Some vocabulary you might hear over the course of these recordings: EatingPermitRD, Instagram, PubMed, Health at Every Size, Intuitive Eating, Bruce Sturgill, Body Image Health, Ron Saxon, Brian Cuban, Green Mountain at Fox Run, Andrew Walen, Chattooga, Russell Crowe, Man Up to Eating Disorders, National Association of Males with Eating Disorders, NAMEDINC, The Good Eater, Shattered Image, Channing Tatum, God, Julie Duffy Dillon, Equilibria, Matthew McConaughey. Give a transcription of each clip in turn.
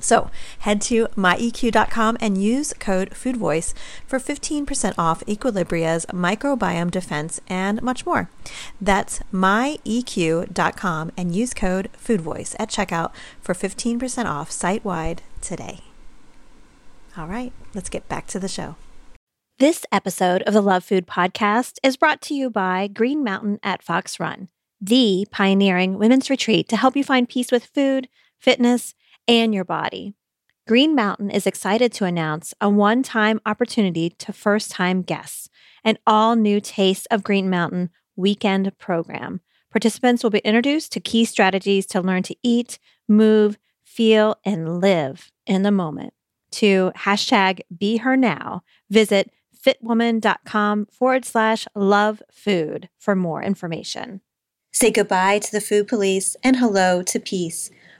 So head to myeq.com and use code FOODVOICE for 15% off Equilibria's Microbiome Defense and much more. That's myeq.com and use code FOODVOICE at checkout for 15% off site-wide today. All right, let's get back to the show. This episode of the Love Food Podcast is brought to you by Green Mountain at Fox Run, the pioneering women's retreat to help you find peace with food, fitness, and your body. Green Mountain is excited to announce a one-time opportunity to first-time guests, an all-new Taste of Green Mountain weekend program. Participants will be introduced to key strategies to learn to eat, move, feel, and live in the moment. To #BeHerNow, visit fitwoman.com/lovefood for more information. Say goodbye to the food police and hello to peace.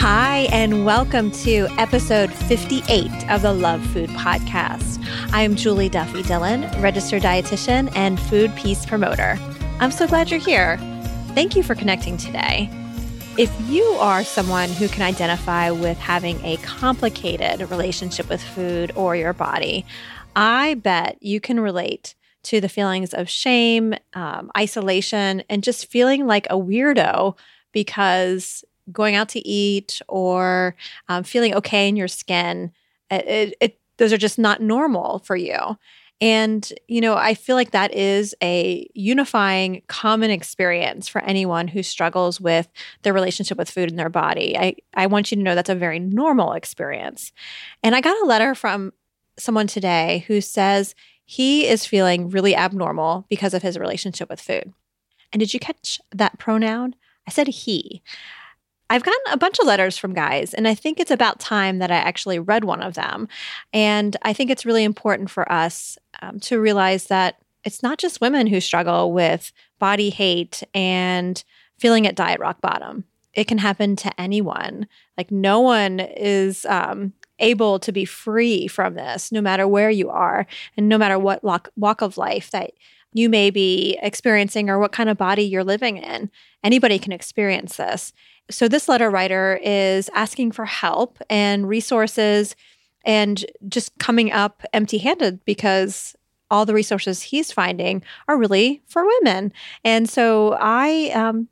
Hi, and welcome to episode 58 of the Love Food Podcast. I'm Julie Duffy Dillon, registered dietitian and food peace promoter. I'm so glad you're here. Thank you for connecting today. If you are someone who can identify with having a complicated relationship with food or your body, I bet you can relate to the feelings of shame, isolation, and just feeling like a weirdo because going out to eat or feeling okay in your skin, those are just not normal for you. And, you know, I feel like that is a unifying common experience for anyone who struggles with their relationship with food and their body. I want you to know that's a very normal experience. And I got a letter from someone today who says he is feeling really abnormal because of his relationship with food. And did you catch that pronoun? I said he. I've gotten a bunch of letters from guys, and I think it's about time that I actually read one of them. And I think it's really important for us to realize that it's not just women who struggle with body hate and feeling at diet rock bottom. It can happen to anyone. Like, no one is able to be free from this, no matter where you are and no matter what walk of life that you may be experiencing or what kind of body you're living in. Anybody can experience this. So this letter writer is asking for help and resources and just coming up empty-handed because all the resources he's finding are really for women. And so I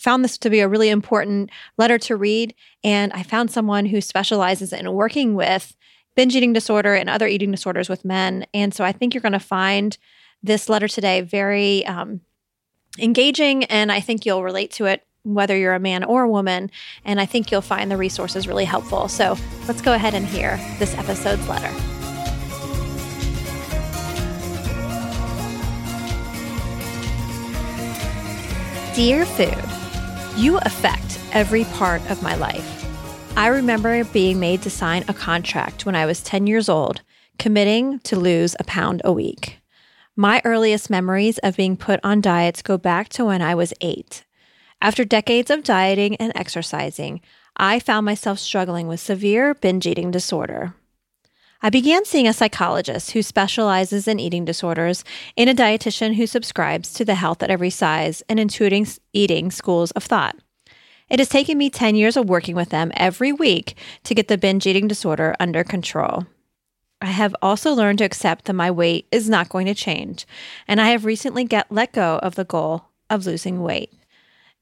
found this to be a really important letter to read, and I found someone who specializes in working with binge eating disorder and other eating disorders with men. And so I think you're going to find this letter today very engaging, and I think you'll relate to it whether you're a man or a woman, and I think you'll find the resources really helpful. So let's go ahead and hear this episode's letter. Dear Food, you affect every part of my life. I remember being made to sign a contract when I was 10 years old, committing to lose a pound a week. My earliest memories of being put on diets go back to when I was 8. After decades of dieting and exercising, I found myself struggling with severe binge eating disorder. I began seeing a psychologist who specializes in eating disorders and a dietitian who subscribes to the Health at Every Size and Intuitive Eating schools of thought. It has taken me 10 years of working with them every week to get the binge eating disorder under control. I have also learned to accept that my weight is not going to change, and I have recently let go of the goal of losing weight.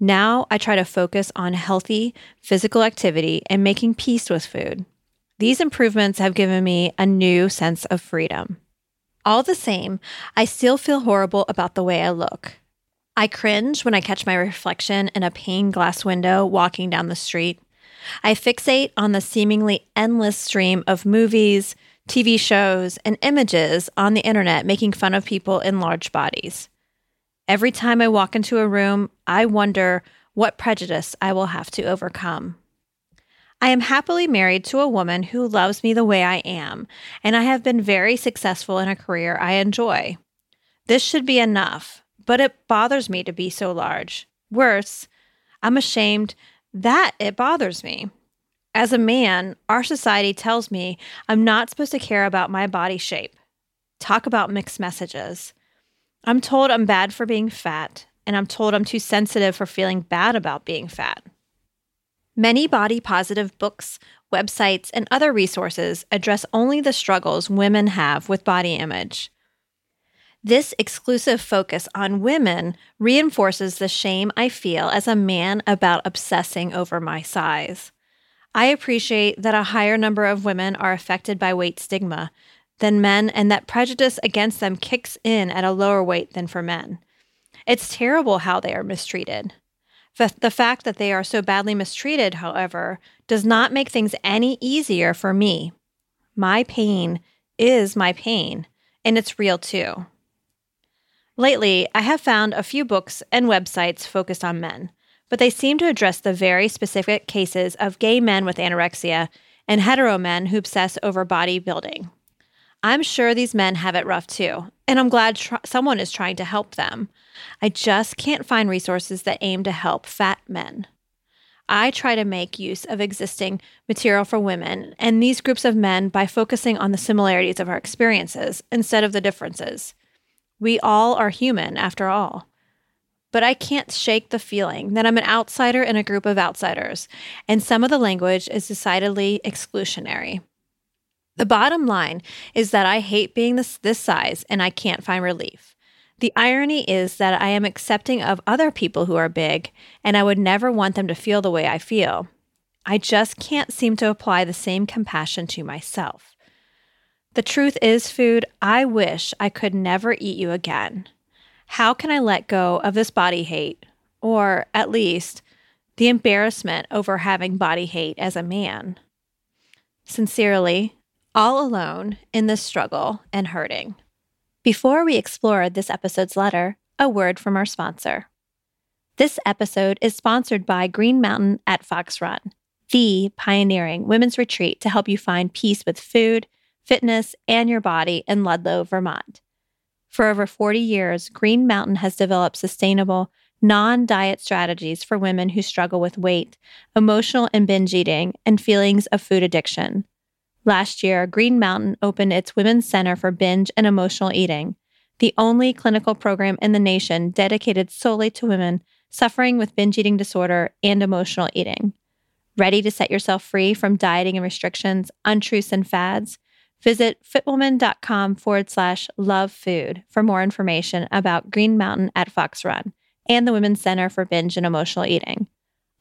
Now I try to focus on healthy physical activity and making peace with food. These improvements have given me a new sense of freedom. All the same, I still feel horrible about the way I look. I cringe when I catch my reflection in a pane glass window walking down the street. I fixate on the seemingly endless stream of movies, TV shows, and images on the internet making fun of people in large bodies. Every time I walk into a room, I wonder what prejudice I will have to overcome. I am happily married to a woman who loves me the way I am, and I have been very successful in a career I enjoy. This should be enough, but it bothers me to be so large. Worse, I'm ashamed that it bothers me. As a man, our society tells me I'm not supposed to care about my body shape. Talk about mixed messages. I'm told I'm bad for being fat, and I'm told I'm too sensitive for feeling bad about being fat. Many body-positive books, websites, and other resources address only the struggles women have with body image. This exclusive focus on women reinforces the shame I feel as a man about obsessing over my size. I appreciate that a higher number of women are affected by weight stigma than men and that prejudice against them kicks in at a lower weight than for men. It's terrible how they are mistreated. The fact that they are so badly mistreated, however, does not make things any easier for me. My pain is my pain, and it's real too. Lately, I have found a few books and websites focused on men, but they seem to address the very specific cases of gay men with anorexia and hetero men who obsess over bodybuilding. I'm sure these men have it rough too, and I'm glad someone is trying to help them. I just can't find resources that aim to help fat men. I try to make use of existing material for women and these groups of men by focusing on the similarities of our experiences instead of the differences. We all are human, after all. But I can't shake the feeling that I'm an outsider in a group of outsiders, and some of the language is decidedly exclusionary. The bottom line is that I hate being this size, and I can't find relief. The irony is that I am accepting of other people who are big, and I would never want them to feel the way I feel. I just can't seem to apply the same compassion to myself. The truth is, food, I wish I could never eat you again. How can I let go of this body hate, or at least the embarrassment over having body hate as a man? Sincerely, all alone in this struggle and hurting. Before we explore this episode's letter, a word from our sponsor. This episode is sponsored by Green Mountain at Fox Run, the pioneering women's retreat to help you find peace with food, fitness, and your body in Ludlow, Vermont. For over 40 years, Green Mountain has developed sustainable, non-diet strategies for women who struggle with weight, emotional and binge eating, and feelings of food addiction. Last year, Green Mountain opened its Women's Center for Binge and Emotional Eating, the only clinical program in the nation dedicated solely to women suffering with binge eating disorder and emotional eating. Ready to set yourself free from dieting and restrictions, untruths, and fads? Visit fitwoman.com/lovefood for more information about Green Mountain at Fox Run and the Women's Center for Binge and Emotional Eating.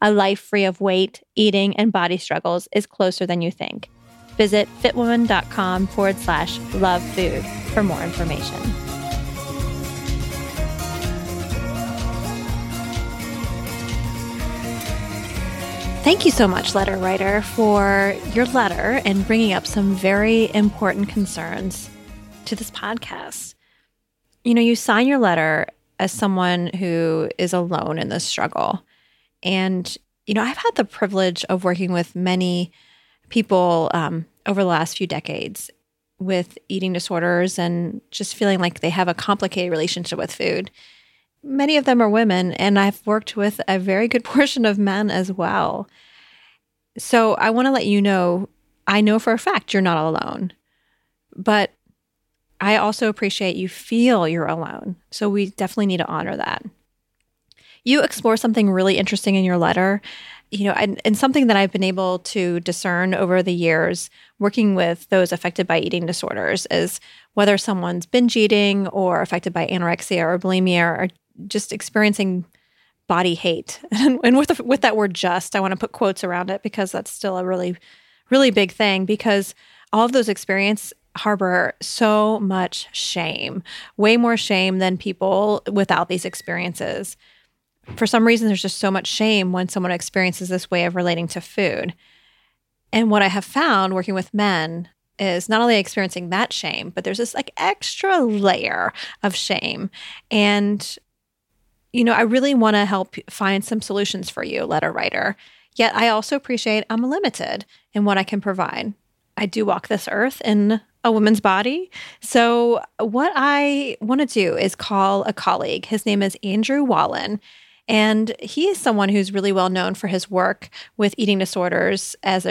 A life free of weight, eating, and body struggles is closer than you think. Visit fitwoman.com/lovefood for more information. Thank you so much, letter writer, for your letter and bringing up some very important concerns to this podcast. You know, you sign your letter as someone who is alone in this struggle, and you know, I've had the privilege of working with many people over the last few decades with eating disorders and just feeling like they have a complicated relationship with food. Many of them are women, and I've worked with a very good portion of men as well. So I want to let you know, I know for a fact you're not alone, but I also appreciate you feel you're alone. So we definitely need to honor that. You explore something really interesting in your letter, you know, and something that I've been able to discern over the years working with those affected by eating disorders is whether someone's binge eating or affected by anorexia or bulimia or just experiencing body hate. And with that word just, I want to put quotes around it because that's still a really, really big thing because all of those experiences harbor so much shame, way more shame than people without these experiences. For some reason, there's just so much shame when someone experiences this way of relating to food. And what I have found working with men is not only experiencing that shame, but there's this like extra layer of shame. And, you know, I really want to help find some solutions for you, letter writer. Yet I also appreciate I'm limited in what I can provide. I do walk this earth in a woman's body. So what I want to do is call a colleague. His name is Andrew Walen. And he is someone who's really well known for his work with eating disorders as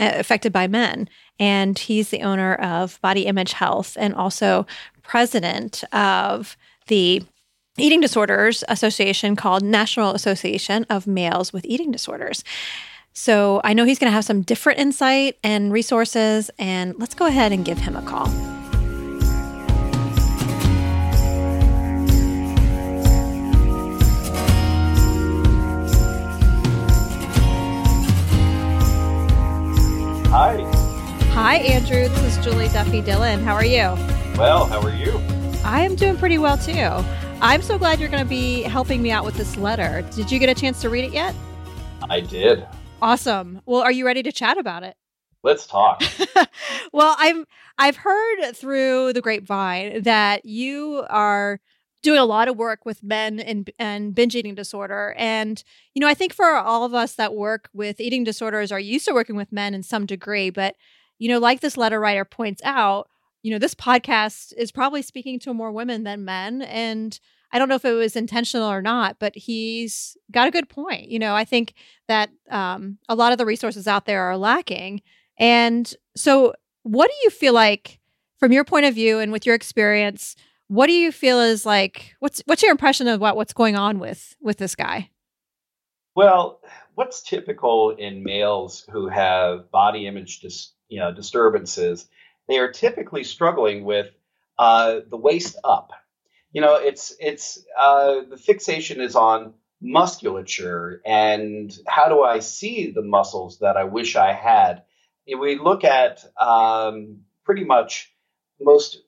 affected by men. And he's the owner of Body Image Health and also president of the Eating Disorders Association called National Association of Males with Eating Disorders. So I know he's going to have some different insight and resources, and let's go ahead and give him a call. Hi. Hi, Andrew. This is Julie Duffy Dillon. How are you? Well, how are you? I am doing pretty well, too. I'm so glad you're going to be helping me out with this letter. Did you get a chance to read it yet? I did. Awesome. Well, are you ready to chat about it? Let's talk. Well, I've heard through the grapevine that you are doing a lot of work with men and binge eating disorder. And, you know, I think for all of us that work with eating disorders are used to working with men in some degree. But, you know, like this letter writer points out, you know, this podcast is probably speaking to more women than men. And I don't know if it was intentional or not, but he's got a good point. You know, I think that a lot of the resources out there are lacking. And so what do you feel like, from your point of view and with your experience, what do you feel is like, what's your impression of what's going on with this guy? Well, what's typical in males who have body image disturbances, they are typically struggling with the waist up. You know, it's the fixation is on musculature and how do I see the muscles that I wish I had? If we look at pretty much most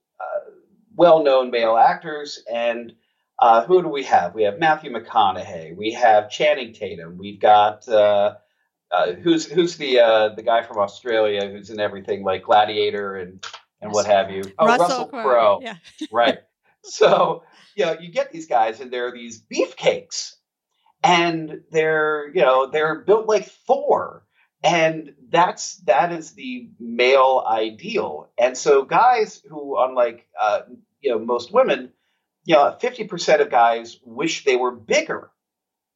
well-known male actors and who do we have? We have Matthew McConaughey. We have Channing Tatum. We've got who's the guy from Australia who's in everything like Gladiator and what have you? Oh, Russell Crowe. Yeah. Right. So, you know, you get these guys and they're these beefcakes and they're built like Thor. And that is the male ideal. And so guys who, unlike, most women, you know, 50% of guys wish they were bigger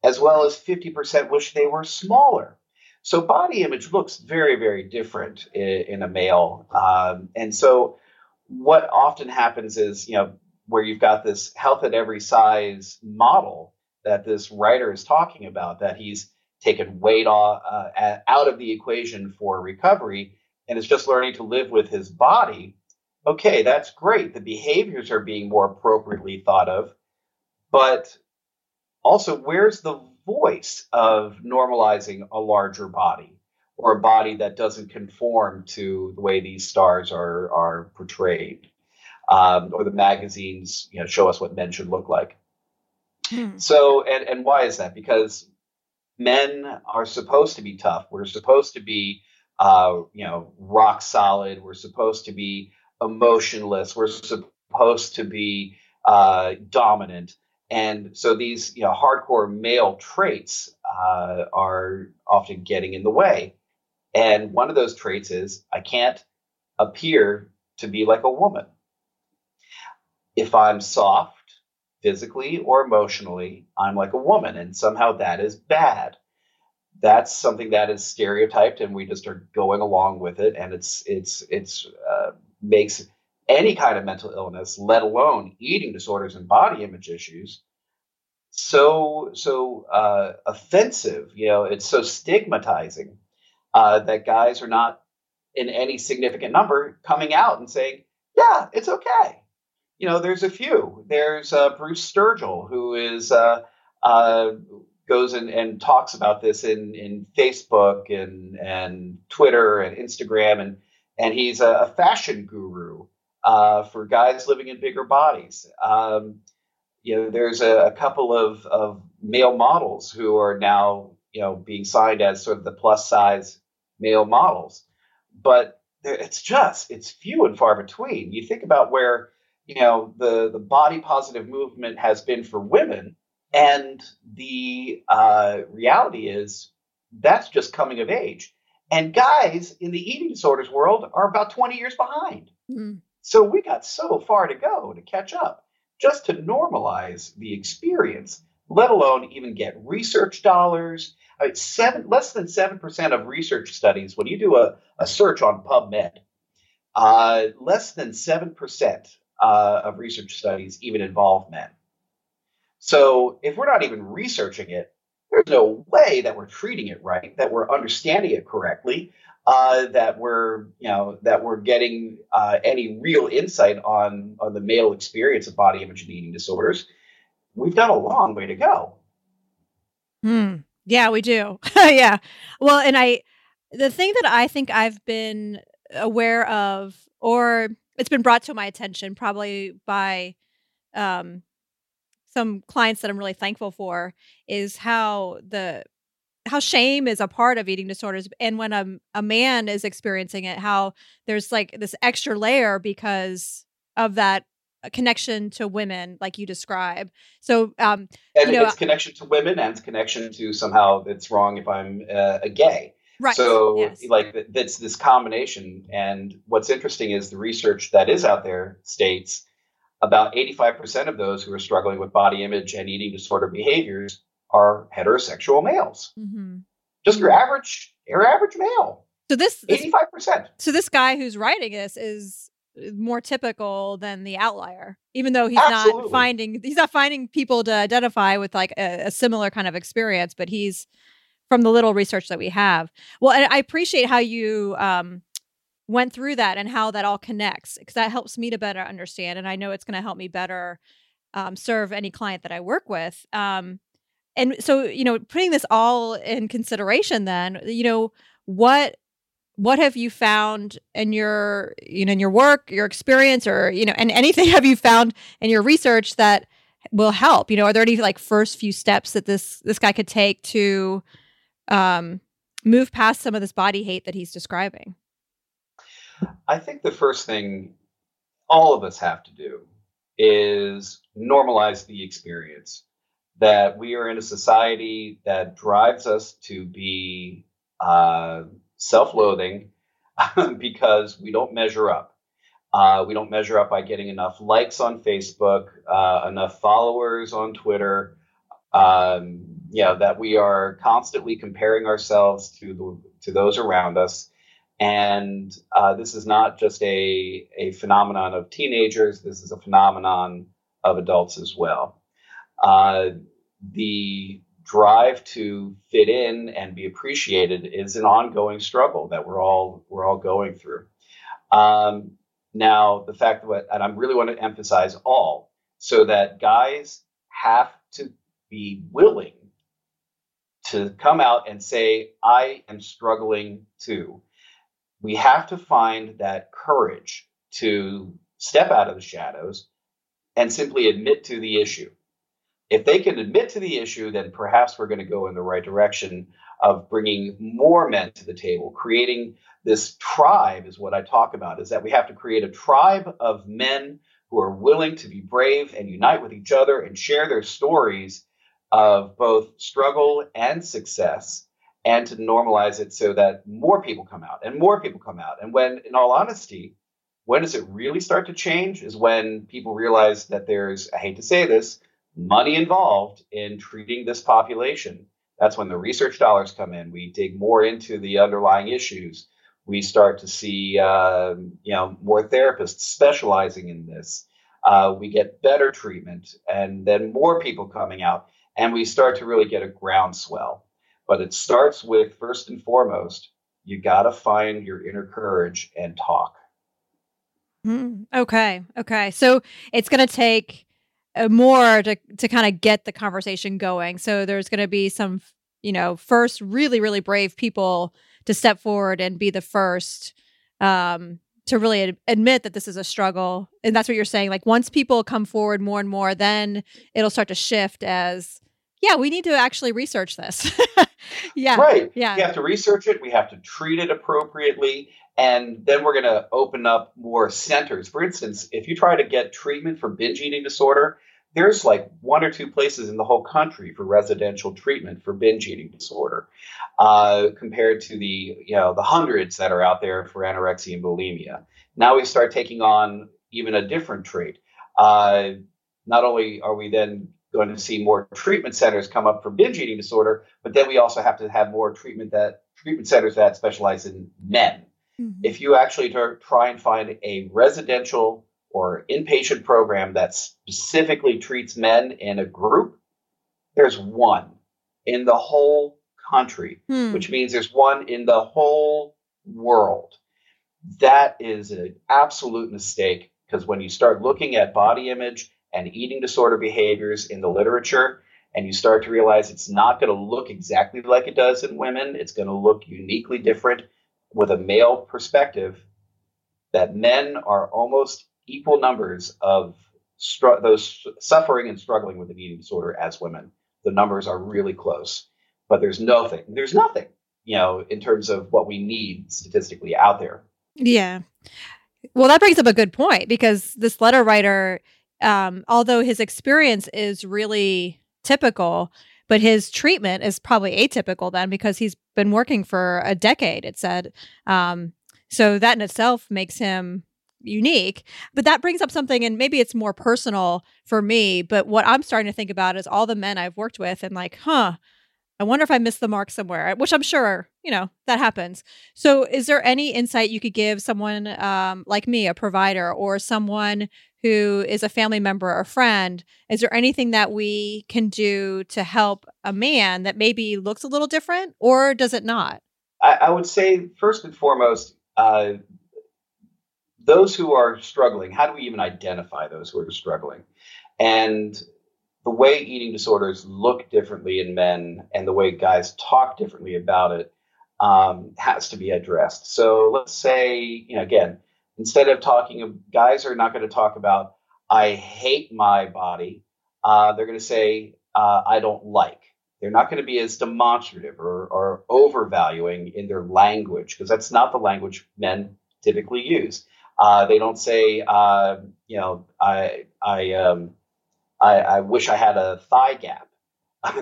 as well as 50% wish they were smaller. So body image looks very, very different in a male. And so what often happens is, you know, where you've got this health at every size model that this writer is talking about, that he's taken weight out of the equation for recovery and is just learning to live with his body. Okay, that's great. The behaviors are being more appropriately thought of, but also where's the voice of normalizing a larger body or a body that doesn't conform to the way these stars are portrayed? Or the magazines, you know, show us what men should look like. Hmm. So, and why is that? Because men are supposed to be tough. We're supposed to be, rock solid. We're supposed to be emotionless. We're supposed to be dominant. And so these, you know, hardcore male traits are often getting in the way. And one of those traits is I can't appear to be like a woman. If I'm soft physically or emotionally, I'm like a woman, and somehow that is bad. That's something that is stereotyped, and we just are going along with it, and it's makes any kind of mental illness, let alone eating disorders and body image issues, so offensive. You know, it's so stigmatizing that guys are not in any significant number coming out and saying, "Yeah, it's okay." You know, there's a few. There's Bruce Sturgill, who is goes and talks about this in Facebook and Twitter and Instagram, and he's a fashion guru for guys living in bigger bodies. You know, there's a couple of male models who are now, you know, being signed as sort of the plus size male models, but it's few and far between. You think about where, you know, the body positive movement has been for women, and the reality is that's just coming of age. And guys in the eating disorders world are about 20 years behind. Mm. So we got so far to go to catch up just to normalize the experience, let alone even get research dollars. I mean, less than 7% of research studies, when you do a search on PubMed, less than 7%. Of research studies even involve men. So if we're not even researching it, there's no way that we're treating it right, that we're understanding it correctly, that we're getting any real insight on the male experience of body image and eating disorders. We've got a long way to go. Yeah, we do. Yeah. Well, and the thing that I think I've been aware of, or it's been brought to my attention probably by some clients that I'm really thankful for, is how shame is a part of eating disorders. And when a man is experiencing it, how there's like this extra layer because of that connection to women, like you describe. So, and you know, it's connection to women and it's connection to somehow it's wrong if I'm a gay. Right. So yes. Like that's this combination. And what's interesting is the research that is out there states about 85% of those who are struggling with body image and eating disorder behaviors are heterosexual males. Mm-hmm. Just your average male. So this 85%. So this guy who's writing this is more typical than the outlier, even though he's Absolutely. he's not finding people to identify with like a similar kind of experience, but he's from the little research that we have. Well, and I appreciate how you went through that and how that all connects, because that helps me to better understand. And I know it's going to help me better serve any client that I work with. And so, you know, putting this all in consideration then, you know, what have you found in your, you know, in your work, your experience, or, you know, and anything have you found in your research that will help? You know, are there any like first few steps that this guy could take to move past some of this body hate that he's describing? I think the first thing all of us have to do is normalize the experience that we are in a society that drives us to be self-loathing because we don't measure up. We don't measure up by getting enough likes on Facebook, enough followers on Twitter. That we are constantly comparing ourselves to those around us. And this is not just a phenomenon of teenagers. This is a phenomenon of adults as well. The drive to fit in and be appreciated is an ongoing struggle that we're all going through. Now, the fact that, and I really want to emphasize all, so that guys have to be willing to come out and say, I am struggling too. We have to find that courage to step out of the shadows and simply admit to the issue. If they can admit to the issue, then perhaps we're going to go in the right direction of bringing more men to the table, creating this tribe is what I talk about, is that we have to create a tribe of men who are willing to be brave and unite with each other and share their stories of both struggle and success, and to normalize it so that more people come out and more people come out. And when, in all honesty, when does it really start to change is when people realize that there's, I hate to say this, money involved in treating this population. That's when the research dollars come in. We dig more into the underlying issues. We start to see, more therapists specializing in this. We get better treatment and then more people coming out, and we start to really get a groundswell. But it starts with, first and foremost, you got to find your inner courage and talk. Okay. So it's going to take more to kind of get the conversation going. So there's going to be some, first really, really brave people to step forward and be the first to really admit that this is a struggle. And that's what you're saying. Like, once people come forward more and more, then it'll start to shift as, yeah, we need to actually research this. Yeah. Right. Yeah. We have to research it. We have to treat it appropriately. And then we're going to open up more centers. For instance, if you try to get treatment for binge eating disorder, there's like one or two places in the whole country for residential treatment for binge eating disorder, compared to the hundreds that are out there for anorexia and bulimia. Now we start taking on even a different trait. Not only are we then going to see more treatment centers come up for binge eating disorder, but then we also have to have more treatment centers that specialize in men. Mm-hmm. If you actually try and find a residential or inpatient program that specifically treats men in a group, there's one in the whole country, which means there's one in the whole world. That is an absolute mistake, because when you start looking at body image and eating disorder behaviors in the literature, and you start to realize it's not going to look exactly like it does in women, it's going to look uniquely different with a male perspective, that men are almost equal numbers of those suffering and struggling with an eating disorder as women. The numbers are really close, but there's nothing, in terms of what we need statistically out there. Yeah. Well, that brings up a good point, because this letter writer, although his experience is really typical, but his treatment is probably atypical then, because he's been working for a decade, it said. So that in itself makes him unique. But that brings up something, and maybe it's more personal for me, but what I'm starting to think about is all the men I've worked with, and like, I wonder if I missed the mark somewhere, which I'm sure, that happens. So is there any insight you could give someone like me, a provider, or someone who is a family member or friend? Is there anything that we can do to help a man that maybe looks a little different, or does it not? I would say, first and foremost, those who are struggling, how do we even identify those who are struggling? And the way eating disorders look differently in men and the way guys talk differently about it has to be addressed. So let's say, again, instead of guys are not going to talk about, I hate my body. They're going to say, I don't like. They're not going to be as demonstrative or overvaluing in their language, because that's not the language men typically use. They don't say, I wish I had a thigh gap.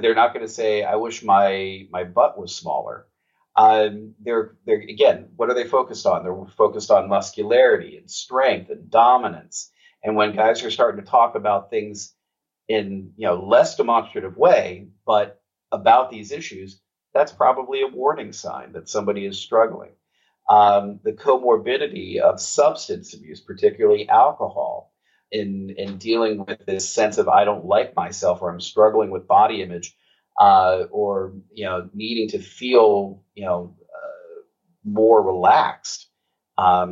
They're not going to say, I wish my butt was smaller. They're again, what are they focused on? They're focused on muscularity and strength and dominance. And when guys are starting to talk about things in less demonstrative way, but about these issues, that's probably a warning sign that somebody is struggling. The comorbidity of substance abuse, particularly alcohol, in dealing with this sense of I don't like myself, or I'm struggling with body image, or needing to feel more relaxed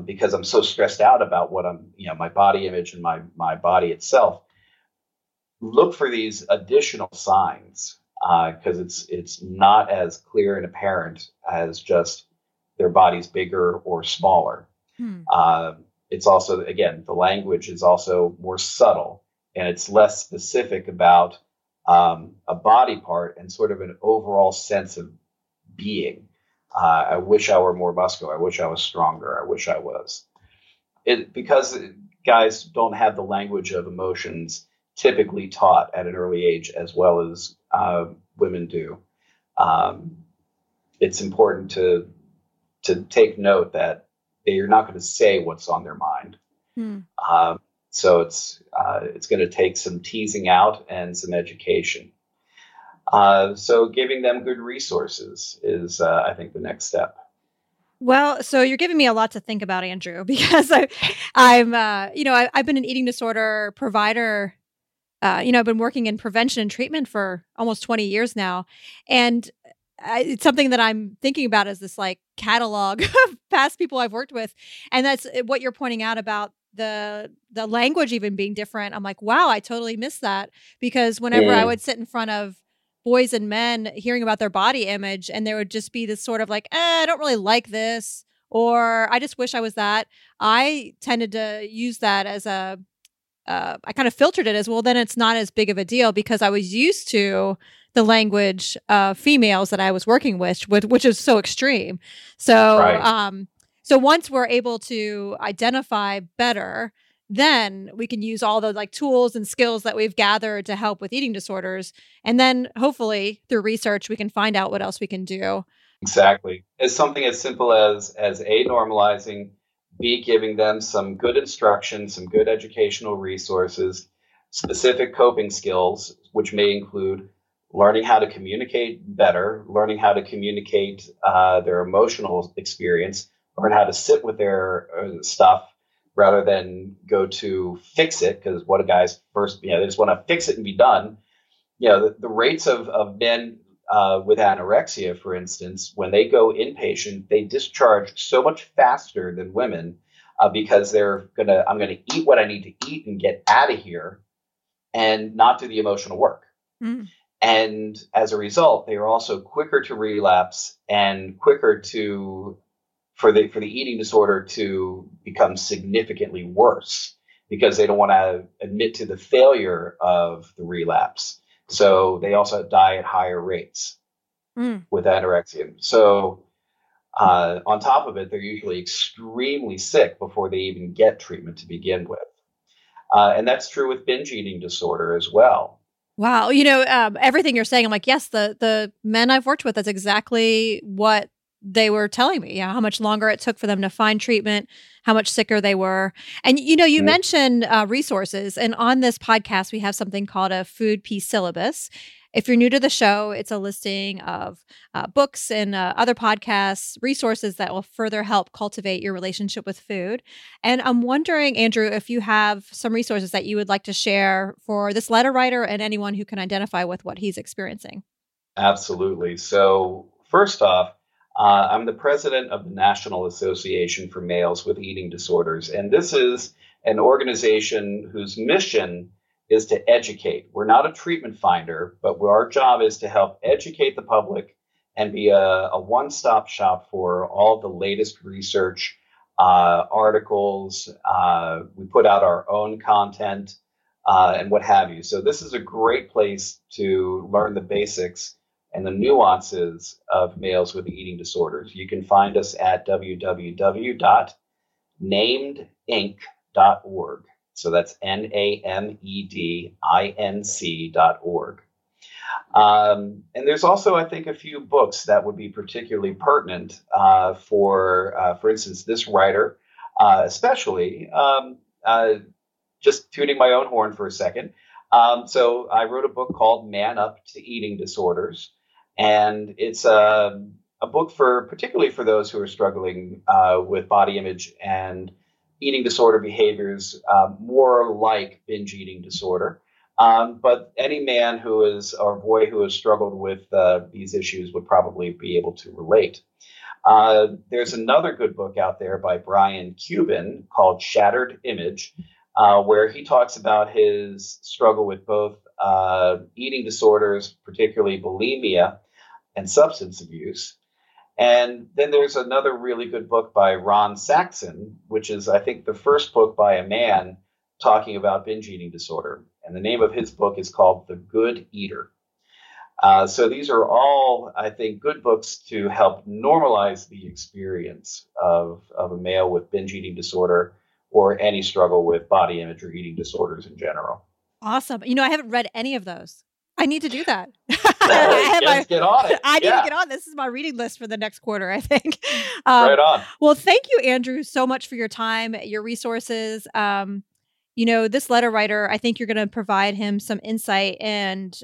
because I'm so stressed out about what I'm my body image and my body itself. Look for these additional signs, because it's not as clear and apparent as just their body's bigger or smaller. It's also, again, the language is also more subtle, and it's less specific about a body part and sort of an overall sense of being. I wish I were more muscular. I wish I was stronger. I wish I was. because guys don't have the language of emotions typically taught at an early age as well as women do. It's important to take note that you're not going to say what's on their mind. So it's going to take some teasing out and some education. So giving them good resources is, I think, the next step. Well, so you're giving me a lot to think about, Andrew, because I've been an eating disorder provider. I've been working in prevention and treatment for almost 20 years now. And it's something that I'm thinking about is this like catalog of past people I've worked with. And that's what you're pointing out about the language even being different. I'm like, wow, I totally missed that, because whenever I would sit in front of boys and men hearing about their body image, and there would just be this sort of like, I don't really like this, or I just wish I was that. I tended to use that as I kind of filtered it as, well, then it's not as big of a deal, because I was used to the language of females that I was working with which is so extreme. So, right. So once we're able to identify better, then we can use all the like tools and skills that we've gathered to help with eating disorders. And then hopefully through research, we can find out what else we can do. Exactly. It's something as simple as A, normalizing, B, giving them some good instruction, some good educational resources, specific coping skills, which may include learning how to communicate better, learning how to communicate their emotional experience, learn how to sit with their stuff rather than go to fix it. Because what a guy's first, they just want to fix it and be done. The rates of men with anorexia, for instance, when they go inpatient, they discharge so much faster than women because I'm going to eat what I need to eat and get out of here and not do the emotional work. Mm. And as a result, they are also quicker to relapse and quicker to for the eating disorder to become significantly worse, because they don't want to admit to the failure of the relapse. So they also die at higher rates with anorexia. So on top of it, they're usually extremely sick before they even get treatment to begin with. And that's true with binge eating disorder as well. Wow. Everything you're saying, I'm like, yes, the men I've worked with, that's exactly what they were telling me, how much longer it took for them to find treatment, how much sicker they were. And, you mentioned resources. And on this podcast, we have something called a food piece syllabus. If you're new to the show, it's a listing of books and other podcasts, resources that will further help cultivate your relationship with food. And I'm wondering, Andrew, if you have some resources that you would like to share for this letter writer and anyone who can identify with what he's experiencing. Absolutely. So first off, I'm the president of the National Association for Males with Eating Disorders, and this is an organization whose mission is to educate. We're not a treatment finder, but our job is to help educate the public and be a one-stop shop for all the latest research, articles. We put out our own content and what have you. So this is a great place to learn the basics and the nuances of males with eating disorders. You can find us at www.namedinc.org. So that's NAMEDINC.org. And there's also, I think, a few books that would be particularly pertinent for instance, this writer, especially, just tooting my own horn for a second. So I wrote a book called Man Up to Eating Disorders. And it's a book particularly for those who are struggling with body image and eating disorder behaviors, more like binge eating disorder. But any man or boy who has struggled with these issues would probably be able to relate. There's another good book out there by Brian Cuban called Shattered Image, where he talks about his struggle with both eating disorders, particularly bulimia and substance abuse. And then there's another really good book by Ron Saxon, which is, I think, the first book by a man talking about binge eating disorder. And the name of his book is called The Good Eater. So these are all, I think, good books to help normalize the experience of a male with binge eating disorder or any struggle with body image or eating disorders in general. Awesome. You know, I haven't read any of those. I need to do that. I need to get on it. This is my reading list for the next quarter, I think. Right on. Well, thank you, Andrew, so much for your time, your resources. You know, this letter writer, I think you're going to provide him some insight. And,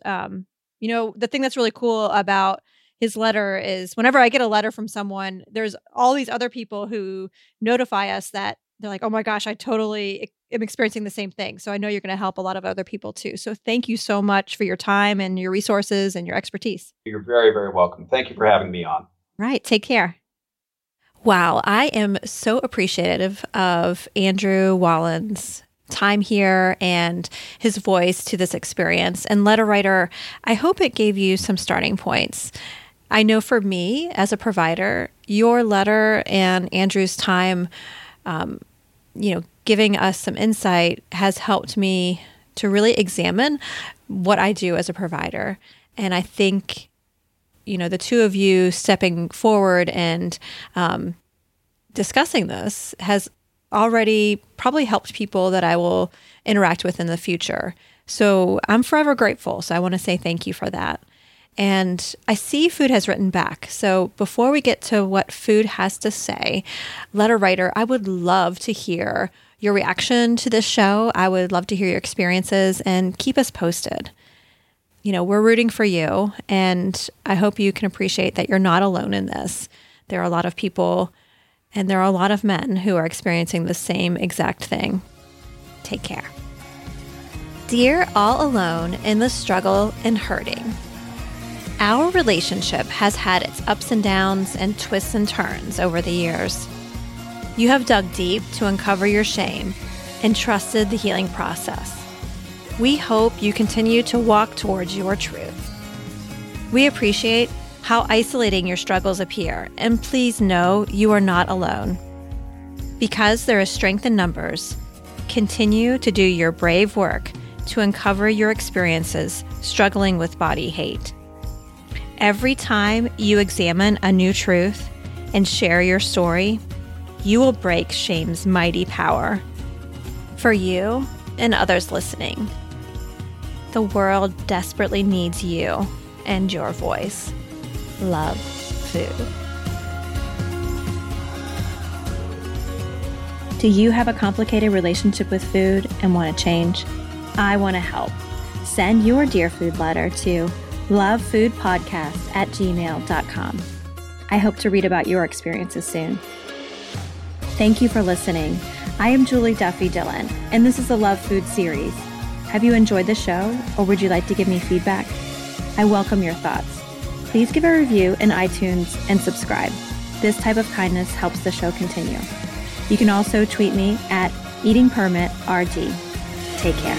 you know, the thing that's really cool about his letter is whenever I get a letter from someone, there's all these other people who notify us that they're like, oh my gosh, I totally am experiencing the same thing. So I know you're going to help a lot of other people too. So thank you so much for your time and your resources and your expertise. You're very, very welcome. Thank you for having me on. Right. Take care. Wow. I am so appreciative of Andrew Walen's time here and his voice to this experience. And letter writer, I hope it gave you some starting points. I know for me as a provider, your letter and Andrew's time, you know, giving us some insight has helped me to really examine what I do as a provider. And I think, you know, the two of you stepping forward and discussing this has already probably helped people that I will interact with in the future. So I'm forever grateful. So I want to say thank you for that. And I see Food has written back. So before we get to what Food has to say, letter writer, I would love to hear your reaction to this show. I would love to hear your experiences and keep us posted. You know, we're rooting for you. And I hope you can appreciate that you're not alone in this. There are a lot of people and there are a lot of men who are experiencing the same exact thing. Take care. Dear All Alone in the Struggle and Hurting, our relationship has had its ups and downs and twists and turns over the years. You have dug deep to uncover your shame and trusted the healing process. We hope you continue to walk towards your truth. We appreciate how isolating your struggles appear, and please know you are not alone. Because there is strength in numbers, continue to do your brave work to uncover your experiences struggling with body hate. Every time you examine a new truth and share your story, you will break shame's mighty power. For you and others listening, the world desperately needs you and your voice. Love, Food. Do you have a complicated relationship with food and want to change? I want to help. Send your Dear Food letter to lovefoodpodcast@gmail.com. I hope to read about your experiences soon. Thank you for listening. I am Julie Duffy Dillon, and this is the Love Food series. Have you enjoyed the show, or would you like to give me feedback? I welcome your thoughts. Please give a review in iTunes and subscribe. This type of kindness helps the show continue. You can also tweet me at EatingPermitRD. Take care.